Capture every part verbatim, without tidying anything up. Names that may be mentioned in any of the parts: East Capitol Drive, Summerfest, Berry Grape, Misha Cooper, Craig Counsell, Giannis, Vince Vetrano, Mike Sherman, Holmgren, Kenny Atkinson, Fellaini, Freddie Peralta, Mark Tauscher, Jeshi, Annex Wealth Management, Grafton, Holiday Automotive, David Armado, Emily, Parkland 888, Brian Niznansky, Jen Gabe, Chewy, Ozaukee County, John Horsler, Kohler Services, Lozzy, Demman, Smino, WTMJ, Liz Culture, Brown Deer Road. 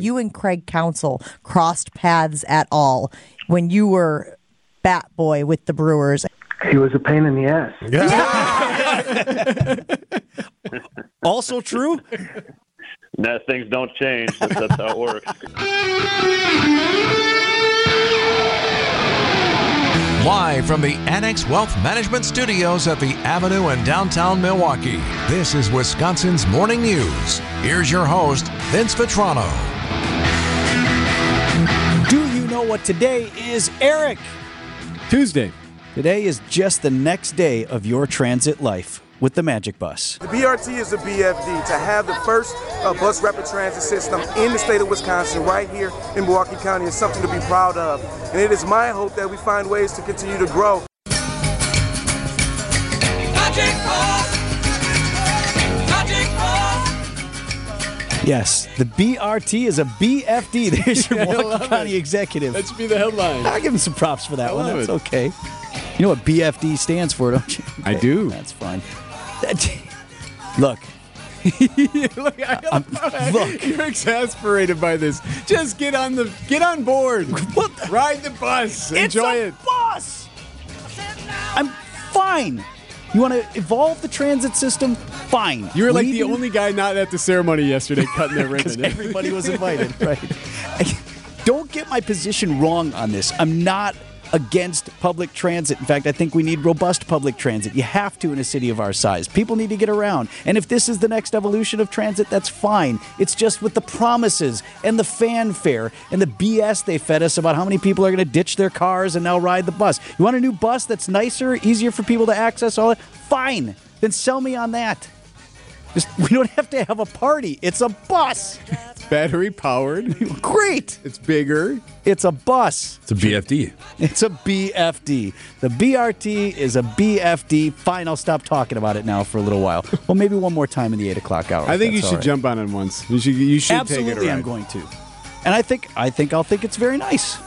you and Craig Counsell crossed paths at all when you were bat boy with the Brewers. He was a pain in the ass. Yeah. Also true? No, things don't change. That's how it works. Live from the Annex Wealth Management Studios at the Avenue in downtown Milwaukee, this is Wisconsin's Morning News. Here's your host, Vince Vetrano. Do you know what today is, Eric? Tuesday. Today is just the next day of your transit life with the Magic Bus. The B R T is a B F D. To have the first uh, bus rapid transit system in the state of Wisconsin right here in Milwaukee County is something to be proud of. And it is my hope that we find ways to continue to grow. Magic Bus! Magic Bus! Yes, the B R T is a B F D. There's your Milwaukee County executive. That should be the headline. I'll give him some props for that I one. That's it. Okay. You know what B F D stands for, don't you? I do. That's fine. Look. look, I, look, you're exasperated by this. Just get on the get on board. What the? Ride the bus. Enjoy it. It's a bus. I'm fine. You want to evolve the transit system? Fine. You were like Leave the only guy not at the ceremony yesterday cutting their ribbon. Everybody was invited, right? I, don't get my position wrong on this. I'm not against public transit. In fact, I think we need robust public transit. You have to in a city of our size. People need to get around. And if this is the next evolution of transit, that's fine. It's just with the promises and the fanfare and the B S they fed us about how many people are going to ditch their cars and now ride the bus. You want a new bus that's nicer, easier for people to access, all that? Fine. Then sell me on that. Just, we don't have to have a party. It's a bus. It's battery powered. Great. It's bigger. It's a bus. It's a B F D. It's a B F D. The B R T is a B F D. Fine, I'll stop talking about it now for a little while. Well, maybe one more time in the eight o'clock hour. I think you should right. jump on it once. You should, you should Absolutely, take it Absolutely, I'm going to. And I think, I think I'll think it's very nice.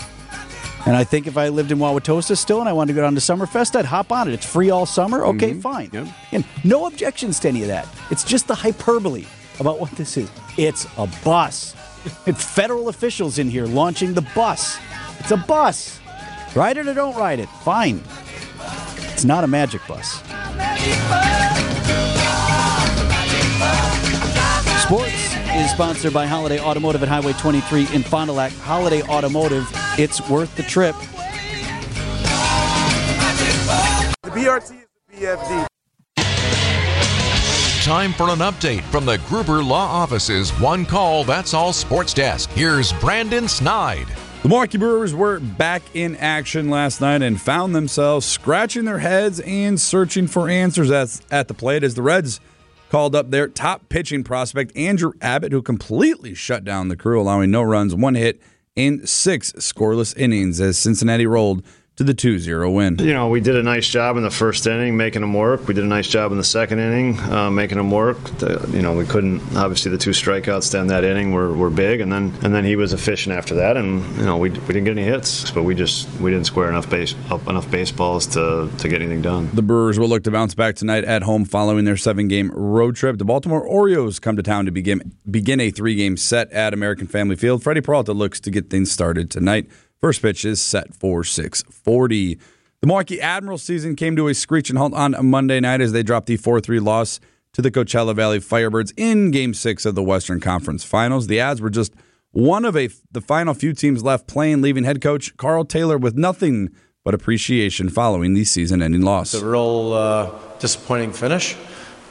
And I think if I lived in Wauwatosa still and I wanted to go down to Summerfest, I'd hop on it. It's free all summer. Okay, mm-hmm. fine. Yep. And no objections to any of that. It's just the hyperbole about what this is. It's a bus. And federal officials in here launching the bus. It's a bus. Ride it or don't ride it. Fine. It's not a Magic Bus. Sports is sponsored by Holiday Automotive at Highway twenty-three in Fond du Lac. Holiday Automotive, it's worth the trip. The B R T is the B F D. Time for an update from the Gruber Law Office's One Call, That's All Sports Desk. Here's Brandon Snide. The Milwaukee Brewers were back in action last night and found themselves scratching their heads and searching for answers at the plate as the Reds called up their top pitching prospect, Andrew Abbott, who completely shut down the crew, allowing no runs, one hit, and six scoreless innings as Cincinnati rolled to the two zero win. You know, we did a nice job in the first inning making them work. We did a nice job in the second inning uh, making them work. The, you know, we couldn't, obviously the two strikeouts to end that inning were, were big, and then and then he was efficient after that, and, you know, we we didn't get any hits, but we just, we didn't square enough base up enough baseballs to, to get anything done. The Brewers will look to bounce back tonight at home following their seven-game road trip. The Baltimore Orioles come to town to begin, begin a three-game set at American Family Field. Freddie Peralta looks to get things started tonight. First pitch is set for six forty. The Milwaukee Admirals season came to a screeching halt on Monday night as they dropped the four three loss to the Coachella Valley Firebirds in Game six of the Western Conference Finals. The Ads were just one of a, the final few teams left playing, leaving head coach Carl Taylor with nothing but appreciation following the season-ending loss. It's a real uh, disappointing finish,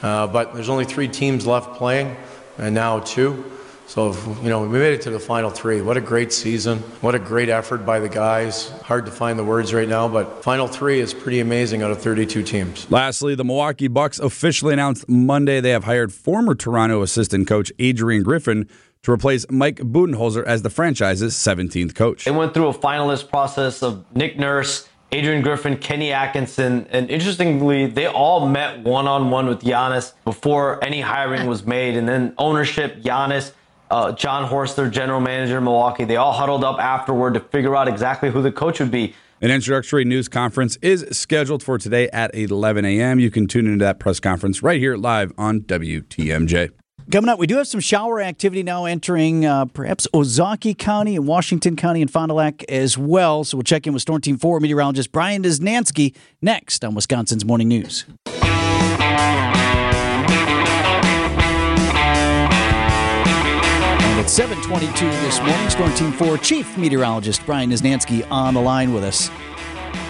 uh, but there's only three teams left playing, and now two. So, you know, we made it to the final three. What a great season. What a great effort by the guys. Hard to find the words right now, but final three is pretty amazing out of thirty-two teams. Lastly, the Milwaukee Bucks officially announced Monday they have hired former Toronto assistant coach Adrian Griffin to replace Mike Budenholzer as the franchise's seventeenth coach. They went through a finalist process of Nick Nurse, Adrian Griffin, Kenny Atkinson, and interestingly, they all met one-on-one with Giannis before any hiring was made, and then ownership, Giannis, Uh, John Horsler, general manager of Milwaukee, they all huddled up afterward to figure out exactly who the coach would be. An introductory news conference is scheduled for today at eleven a.m. You can tune into that press conference right here live on W T M J. Coming up, we do have some shower activity now entering uh, perhaps Ozaukee County and Washington County and Fond du Lac as well. So we'll check in with Storm Team four meteorologist Brian Niznansky next on Wisconsin's Morning News. It's seven twenty-two this morning. Storm Team four Chief Meteorologist Brian Niznansky on the line with us.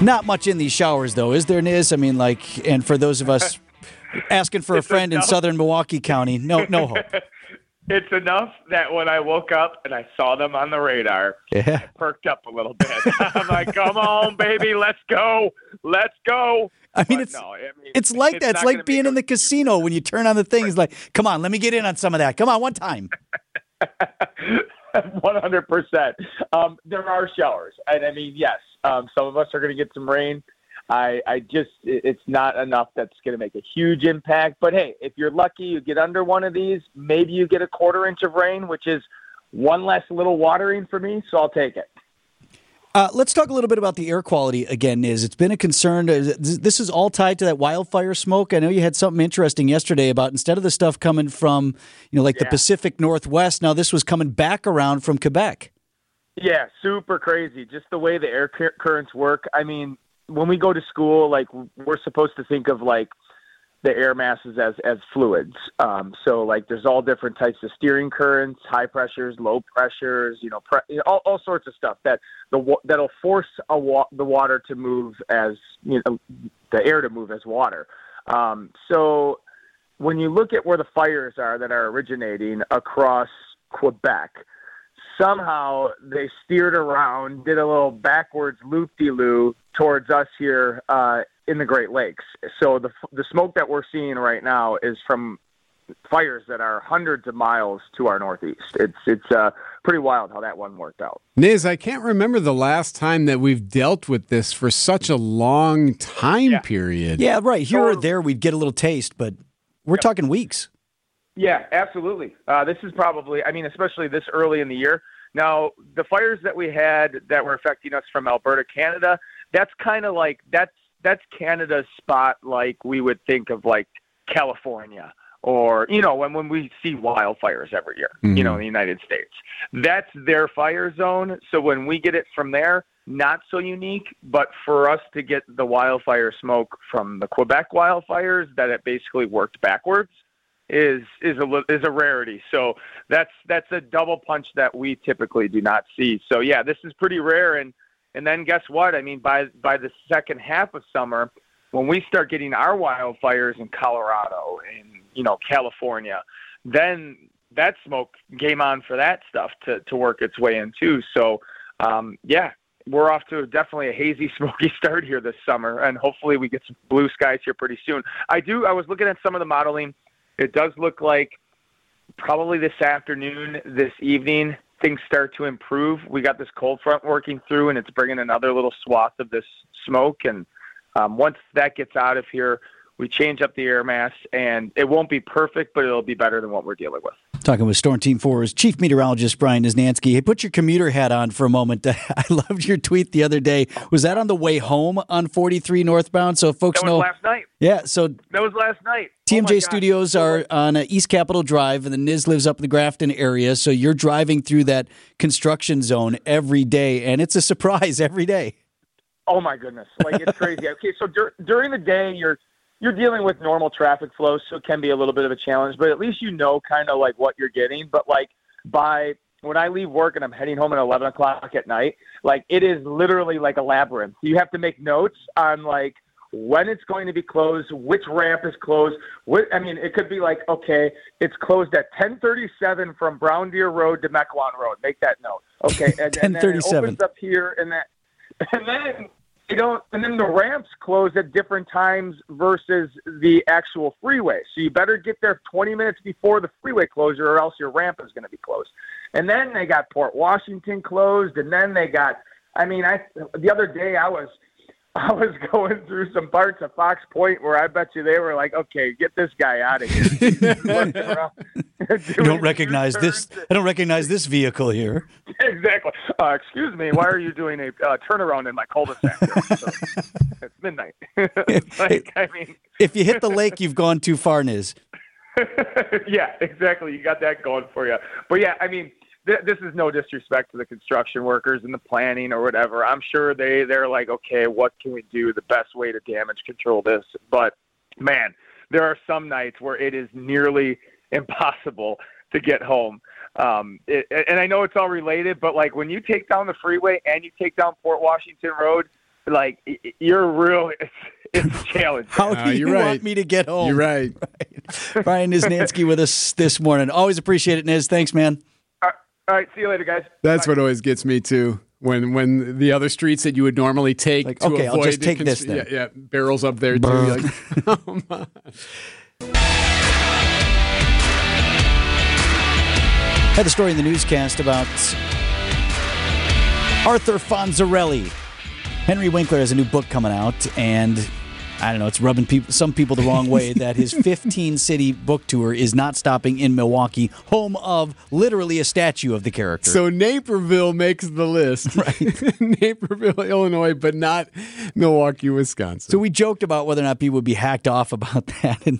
Not much in these showers, though, is there, Niz? I mean, like, and for those of us asking for a friend enough. in southern Milwaukee County, no no hope. It's enough that when I woke up and I saw them on the radar, yeah. I perked up a little bit. I'm like, come on, baby, let's go. Let's go. I mean, it's, no, I mean, it's like it's that. It's like being in the casino when you turn on the thing. It's like, come on, let me get in on some of that. Come on, one time. one hundred percent. Um, there are showers. And I mean, yes, um, some of us are going to get some rain. I, I just, it's not enough that's going to make a huge impact. But hey, if you're lucky, you get under one of these, maybe you get a quarter inch of rain, which is one less little watering for me. So I'll take it. Uh, let's talk a little bit about the air quality again, Niz. It's been a concern. This is all tied to that wildfire smoke. I know you had something interesting yesterday about instead of the stuff coming from, you know, like yeah. the Pacific Northwest, now this was coming back around from Quebec. Yeah, super crazy. Just the way the air currents work. I mean, when we go to school, like we're supposed to think of like the air masses as, as fluids. Um, so like there's all different types of steering currents, high pressures, low pressures, you know, pre- you know all, all sorts of stuff that the that'll force a wa- the water to move as, you know, the air to move as water. Um, so when you look at where the fires are that are originating across Quebec, somehow they steered around, did a little backwards loop-de-loo towards us here uh, in the Great Lakes. So the the smoke that we're seeing right now is from fires that are hundreds of miles to our northeast. It's it's uh, pretty wild how that one worked out. Niz, I can't remember the last time that we've dealt with this for such a long time yeah. period. Yeah, right. Here or there we'd get a little taste, but we're yep. talking weeks. Yeah, absolutely. Uh, this is probably, I mean, especially this early in the year. Now, the fires that we had that were affecting us from Alberta, Canada, that's kind of like, that's that's Canada's spot like we would think of like California or, you know, when, when we see wildfires every year, mm-hmm. you know, in the United States. That's their fire zone. So when we get it from there, not so unique, but for us to get the wildfire smoke from the Quebec wildfires, that it basically worked backwards. Is is a is a rarity, so that's that's a double punch that we typically do not see. So yeah, this is pretty rare, and and then guess what? I mean, by by the second half of summer, when we start getting our wildfires in Colorado and you know California, then that smoke game on for that stuff to to work its way in too. So um, yeah, we're off to definitely a hazy, smoky start here this summer, and hopefully we get some blue skies here pretty soon. I do. I was looking at some of the modeling. It does look like probably this afternoon, this evening, things start to improve. We got this cold front working through, and it's bringing another little swath of this smoke. And um, once that gets out of here, we change up the air mass, and it won't be perfect, but it'll be better than what we're dealing with. Talking with Storm Team four's Chief Meteorologist Brian Niznansky. Hey, put your commuter hat on for a moment. I loved your tweet the other day. Was that on the way home on forty-three northbound? So folks know. That was know, last night. Yeah, so that was last night. T M J oh Studios are on East Capitol Drive, and the Niz lives up in the Grafton area. So you're driving through that construction zone every day, and it's a surprise every day. Oh my goodness, like it's crazy. Okay, so dur- during the day, you're. You're dealing with normal traffic flow, so it can be a little bit of a challenge, but at least you know kind of like what you're getting. But like by when I leave work and I'm heading home at eleven o'clock at night, like it is literally like a labyrinth. You have to make notes on like when it's going to be closed, which ramp is closed. What, I mean, it could be like, okay, it's closed at ten thirty-seven from Brown Deer Road to Mequon Road. Make that note. Okay. And, and then it opens up here and that, and then You don't, and then the ramps close at different times versus the actual freeway. So you better get there twenty minutes before the freeway closure or else your ramp is going to be closed. And then they got Port Washington closed. And then they got, I mean, I the other day I was, I was going through some parts of Fox Point where I bet you they were like, okay, get this guy out of here. I don't recognize this. I don't recognize this vehicle here. Exactly. Uh, excuse me. Why are you doing a uh, turnaround in my cul-de-sac? So, it's midnight. like, I mean, if you hit the lake, you've gone too far, Niz. Yeah, exactly. You got that going for you. But yeah, I mean, th- this is no disrespect to the construction workers and the planning or whatever. I'm sure they, they're like, okay, what can we do the best way to damage control this? But man, there are some nights where it is nearly impossible to get home. Um, it, and I know it's all related, but like when you take down the freeway and you take down Port Washington Road, like you're real, it's, it's challenging. How do uh, you right. want me to get home? You're right. right. Brian Niznansky with us this morning. Always appreciate it, Niz. Thanks, man. All right, all right. See you later, guys. That's Bye. What always gets me too. When when the other streets that you would normally take like, to okay, avoid I'll just take cons- this thing. Yeah, yeah, barrels up there too. You're like, oh my. Had the story in the newscast about Arthur Fonzarelli. Henry Winkler has a new book coming out, and I don't know, it's rubbing people, some people the wrong way that his fifteen-city book tour is not stopping in Milwaukee, home of literally a statue of the character. So Naperville makes the list. Right. Naperville, Illinois, but not Milwaukee, Wisconsin. So we joked about whether or not people would be hacked off about that. And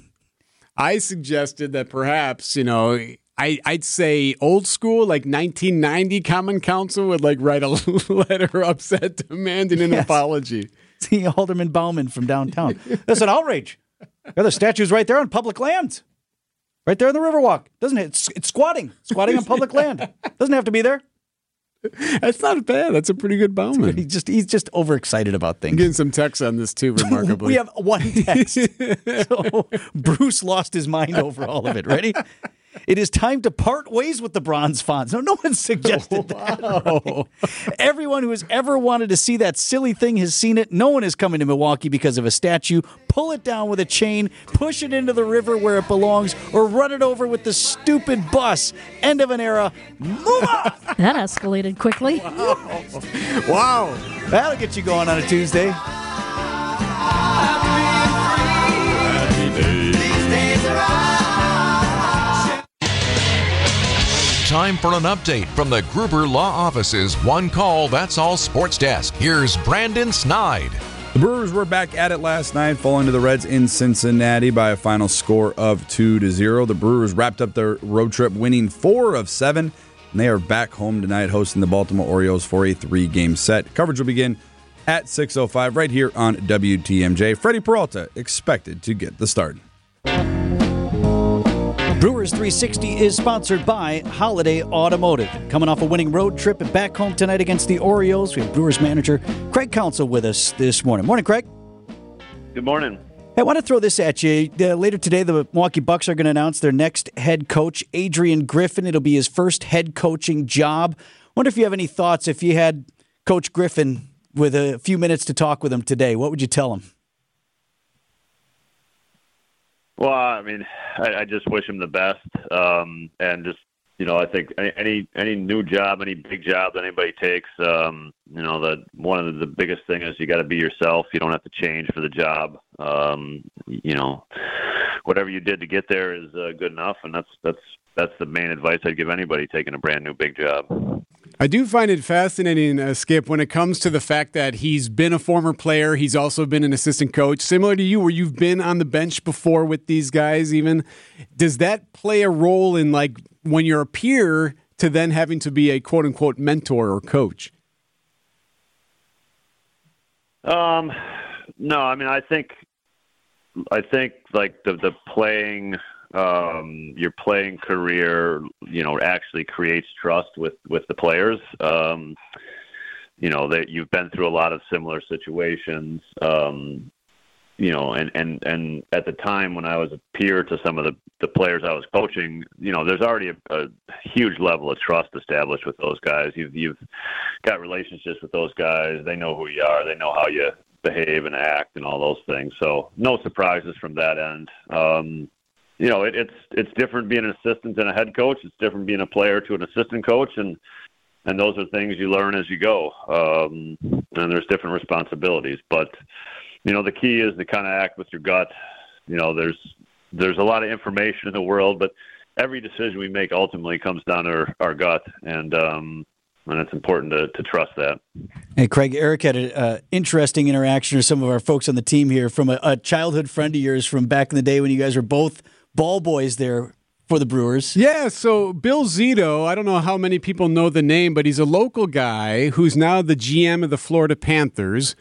I suggested that perhaps, you know... I, I'd say old school, like nineteen ninety Common Council would like write a letter upset demanding an yes. apology. See Alderman Bauman from downtown. That's an outrage. Yeah, the statue's right there on public land. Right there in the Riverwalk. Doesn't it? It's, it's squatting. Squatting on public land. Doesn't have to be there. That's not bad. That's a pretty good Bauman. He just, he's just overexcited about things. I'm getting some texts on this, too, remarkably. We have one text. So Bruce lost his mind over all of it. Ready? It is time to part ways with the bronze fonts. No, no one suggested that. Oh, wow. Right? Everyone who has ever wanted to see that silly thing has seen it. No one is coming to Milwaukee because of a statue. Pull it down with a chain, push it into the river where it belongs, or run it over with the stupid bus. End of an era. Move on! That escalated quickly. Wow. Wow. That'll get you going on a Tuesday. Time for an update from the Gruber Law Office's One Call, That's All Sports Desk. Here's Brandon Snide. The Brewers were back at it last night, falling to the Reds in Cincinnati by a final score of two to zero. The Brewers wrapped up their road trip winning four of seven, and they are back home tonight hosting the Baltimore Orioles for a three-game set. Coverage will begin at six oh five right here on W T M J. Freddie Peralta expected to get the start. Brewers three sixty is sponsored by Holiday Automotive. Coming off a winning road trip and back home tonight against the Orioles, we have Brewers manager Craig Counsell with us this morning. Morning, Craig. Good morning. Hey, I want to throw this at you. Uh, later today, the Milwaukee Bucks are going to announce their next head coach, Adrian Griffin. It'll be his first head coaching job. I wonder if you have any thoughts. If you had Coach Griffin with a few minutes to talk with him today, what would you tell him? Well, I mean, I, I just wish him the best, um, and just you know, I think any any new job, any big job that anybody takes, um, you know, the one of the biggest thing is you got to be yourself. You don't have to change for the job. Um, you know, whatever you did to get there is uh, good enough, and that's that's that's the main advice I'd give anybody taking a brand new big job. I do find it fascinating, uh, Skip, when it comes to the fact that he's been a former player. He's also been an assistant coach, similar to you, where you've been on the bench before with these guys even. Does that play a role in, like, when you're a peer to then having to be a quote-unquote mentor or coach? Um, no, I mean, I think, I think like, the, the playing – Um, your playing career, you know, actually creates trust with, with the players. Um, you know, that you've been through a lot of similar situations, um, you know, and, and, and at the time when I was a peer to some of the, the players I was coaching, you know, there's already a, a huge level of trust established with those guys. You've, you've got relationships with those guys. They know who you are. They know how you behave and act and all those things. So no surprises from that end. Um, You know, it, it's it's different being an assistant than a head coach. It's different being a player to an assistant coach, and and those are things you learn as you go. Um, and there's different responsibilities, but you know, the key is to kind of act with your gut. You know, there's there's a lot of information in the world, but every decision we make ultimately comes down to our, our gut, and um, and it's important to, to trust that. Hey, Craig, Eric had an uh, interesting interaction with some of our folks on the team here from a, a childhood friend of yours from back in the day when you guys were both ball boys there for the Brewers. Yeah, so Bill Zito, I don't know how many people know the name, but he's a local guy who's now the G M of the Florida Panthers,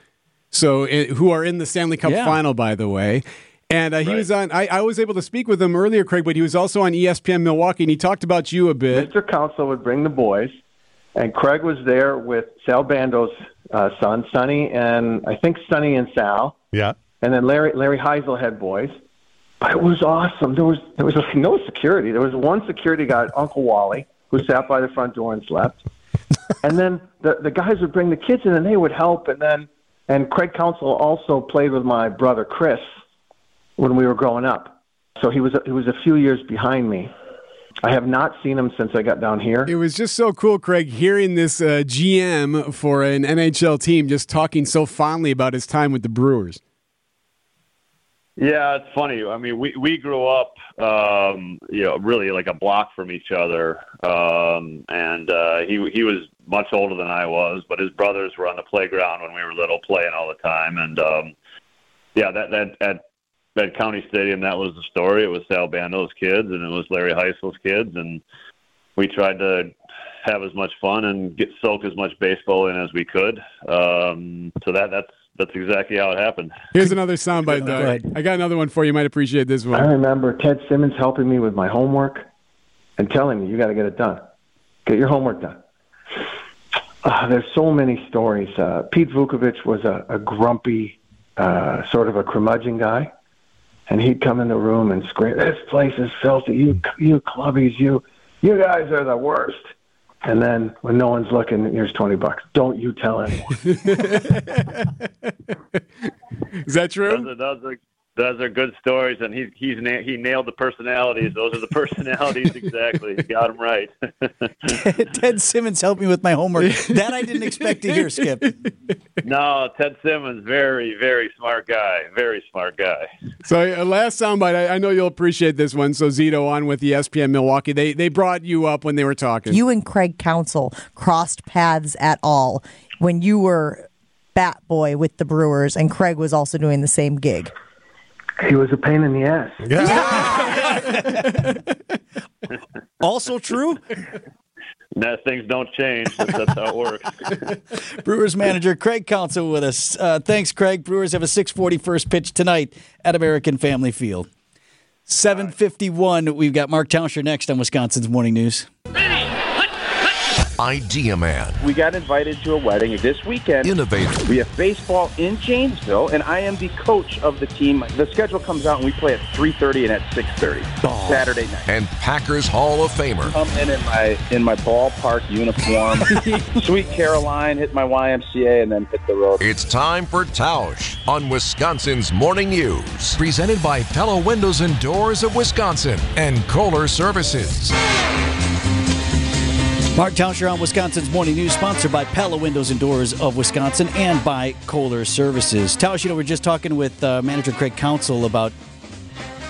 so it, who are in the Stanley Cup yeah. final, by the way. And uh, he right. was on, I, I was able to speak with him earlier, Craig, but he was also on E S P N Milwaukee, and he talked about you a bit. Mister Counsell would bring the boys, and Craig was there with Sal Bando's uh, son, Sonny, and I think Sonny and Sal. Yeah. And then Larry Larry Heisel had boys. But it was awesome. There was there was no security. There was one security guy, Uncle Wally, who sat by the front door and slept. And then the, the guys would bring the kids in, and they would help. And then and Craig Counsell also played with my brother, Chris, when we were growing up. So he was he was a few years behind me. I have not seen him since I got down here. It was just so cool, Craig, hearing this uh, G M for an N H L team just talking so fondly about his time with the Brewers. Yeah, it's funny. I mean, we, we grew up, um, you know, really like a block from each other. Um, and uh, he he was much older than I was, but his brothers were on the playground when we were little playing all the time. And, um, yeah, that that at that County Stadium, that was the story. It was Sal Bando's kids, and it was Larry Heisel's kids. And we tried to have as much fun and get soak as much baseball in as we could. Um, so that that's. That's exactly how it happened. Here's another soundbite, though. Go I got another one for you. You might appreciate this one. I remember Ted Simmons helping me with my homework and telling me, you got to get it done. Get your homework done. Uh, there's so many stories. Uh, Pete Vukovich was a, a grumpy, uh, sort of a curmudgeon guy, and he'd come in the room and scream, this place is filthy. You you clubbies, you, you guys are the worst. And then when no one's looking, here's twenty bucks. Don't you tell anyone. Is that true? Those are, those are, those are good stories, and he, he's na- he nailed the personalities. Those are the personalities, exactly. He got them right. Ted Simmons helped me with my homework. That I didn't expect to hear, Skip. No, Ted Simmons, very, very smart guy. Very smart guy. So uh, last soundbite, I, I know you'll appreciate this one. So Zito on with E S P N Milwaukee. They they brought you up when they were talking. You and Craig Counsell crossed paths at all when you were bat boy with the Brewers, and Craig was also doing the same gig. He was a pain in the ass. Yeah. Also true? No, things don't change. That's how it works. Brewers manager Craig Counsell with us. Uh, thanks, Craig. Brewers have a six forty first pitch tonight at American Family Field. seven fifty-one, we've got Mark Tauscher next on Wisconsin's Morning News. Idea Man. We got invited to a wedding this weekend. Innovative. We have baseball in Janesville, and I am the coach of the team. The schedule comes out, and we play at three thirty and at six thirty oh. Saturday night. And Packers Hall of Famer. I'm in in my, in my ballpark uniform. Sweet Caroline, hit my Y M C A, and then hit the road. It's time for Tausch on Wisconsin's Morning News. Presented by Pella Windows and Doors of Wisconsin and Kohler Services. Mark Tauscher on Wisconsin's Morning News, sponsored by Pella Windows and Doors of Wisconsin and by Kohler Services. Tauscher, you know, we're just talking with uh, manager Craig Counsell about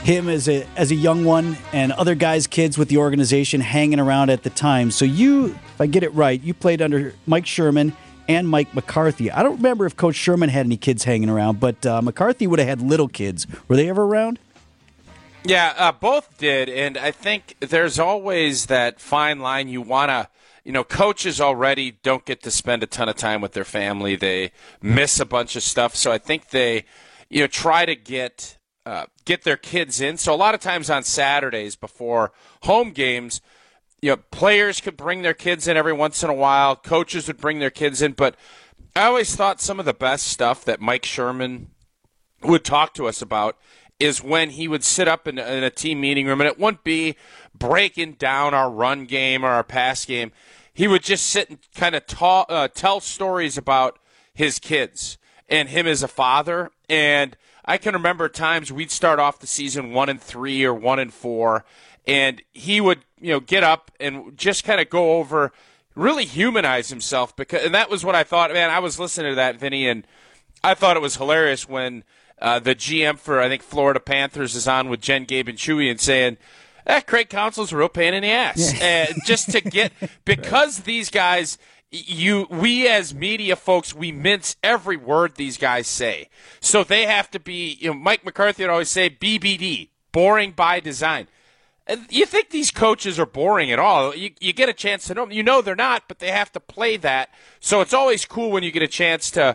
him as a as a young one and other guys, kids with the organization hanging around at the time. So you, if I get it right, you played under Mike Sherman and Mike McCarthy. I don't remember if Coach Sherman had any kids hanging around, but uh, McCarthy would have had little kids. Were they ever around? Yeah, uh, both did, and I think there's always that fine line. You want to, you know, coaches already don't get to spend a ton of time with their family. They miss a bunch of stuff, so I think they, you know, try to get uh, get their kids in. So a lot of times on Saturdays before home games, you know, players could bring their kids in every once in a while. Coaches would bring their kids in, but I always thought some of the best stuff that Mike Sherman would talk to us about is when he would sit up in, in a team meeting room, and it wouldn't be breaking down our run game or our pass game. He would just sit and kind of ta- uh, tell stories about his kids and him as a father. And I can remember times we'd start off the season one and three or one and four, and he would, you know, get up and just kind of go over, really humanize himself. Because, and that was what I thought, man, I was listening to that, Vinny, and I thought it was hilarious when Uh, the G M for, I think, Florida Panthers is on with Jen, Gabe, and Chewy and saying, eh, Craig Counsell's a real pain in the ass. Yeah. Uh, just to get – because these guys – you, we as media folks, we mince every word these guys say. So they have to be – you know, Mike McCarthy would always say B B D, boring by design. You think these coaches are boring at all. You, you get a chance to know them. You know they're not, but they have to play that. So it's always cool when you get a chance to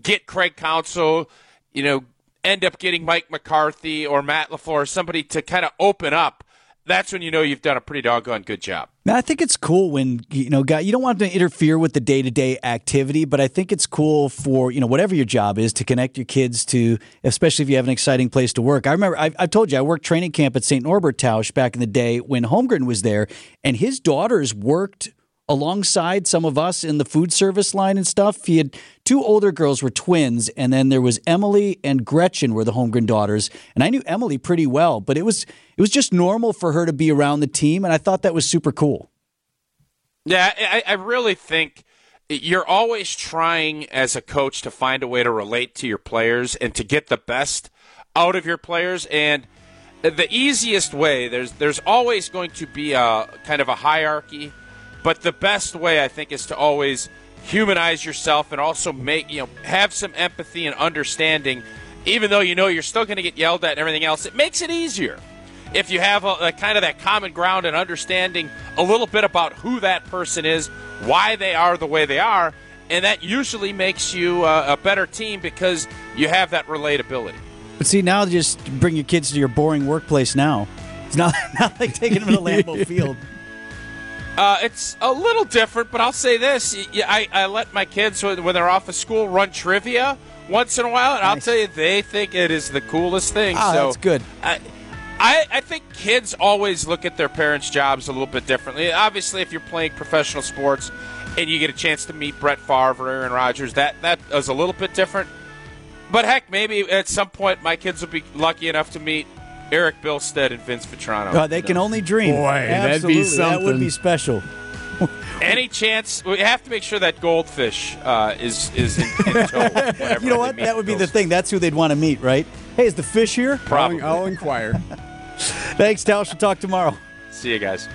get Craig Counsell, you know, end up getting Mike McCarthy or Matt LaFleur or somebody to kind of open up. That's when you know you've done a pretty doggone good job. Now, I think it's cool when, you know, guy, you don't want to interfere with the day-to-day activity, but I think it's cool for, you know, whatever your job is to connect your kids to, especially if you have an exciting place to work. I remember, I, I told you, I worked training camp at Saint Norbert Tausch back in the day when Holmgren was there, and his daughters worked alongside some of us in the food service line and stuff. He had two older girls were twins, and then there was Emily and Gretchen were the Holmgren daughters. And I knew Emily pretty well, but it was it was just normal for her to be around the team, and I thought that was super cool. Yeah, I, I really think you're always trying as a coach to find a way to relate to your players and to get the best out of your players. And the easiest way, there's there's always going to be a kind of a hierarchy. But the best way, I think, is to always humanize yourself and also make you know have some empathy and understanding, even though you know you're still going to get yelled at and everything else. It makes it easier if you have a, a kind of that common ground and understanding a little bit about who that person is, why they are the way they are, and that usually makes you a, a better team because you have that relatability. But see, now just bring your kids to your boring workplace now. It's not, not like taking them to Lambeau Field. Uh, it's a little different, but I'll say this. I, I let my kids, when they're off of school, run trivia once in a while, and nice. I'll tell you, they think it is the coolest thing. Oh, so that's good. I, I, I think kids always look at their parents' jobs a little bit differently. Obviously, if you're playing professional sports and you get a chance to meet Brett Favre or Aaron Rodgers, that, that is a little bit different. But, heck, maybe at some point my kids will be lucky enough to meet Eric Bilstead and Vince Vetrano. Oh, they can only dream. Boy, absolutely. That'd be something. That would be special. Any chance, we have to make sure that goldfish uh, is is in, in tow. You know what? That would be the thing. That's who they'd want to meet, right? Hey, is the fish here? Probably. I'll, I'll inquire. Thanks, Tauscher. We'll talk tomorrow. See you guys.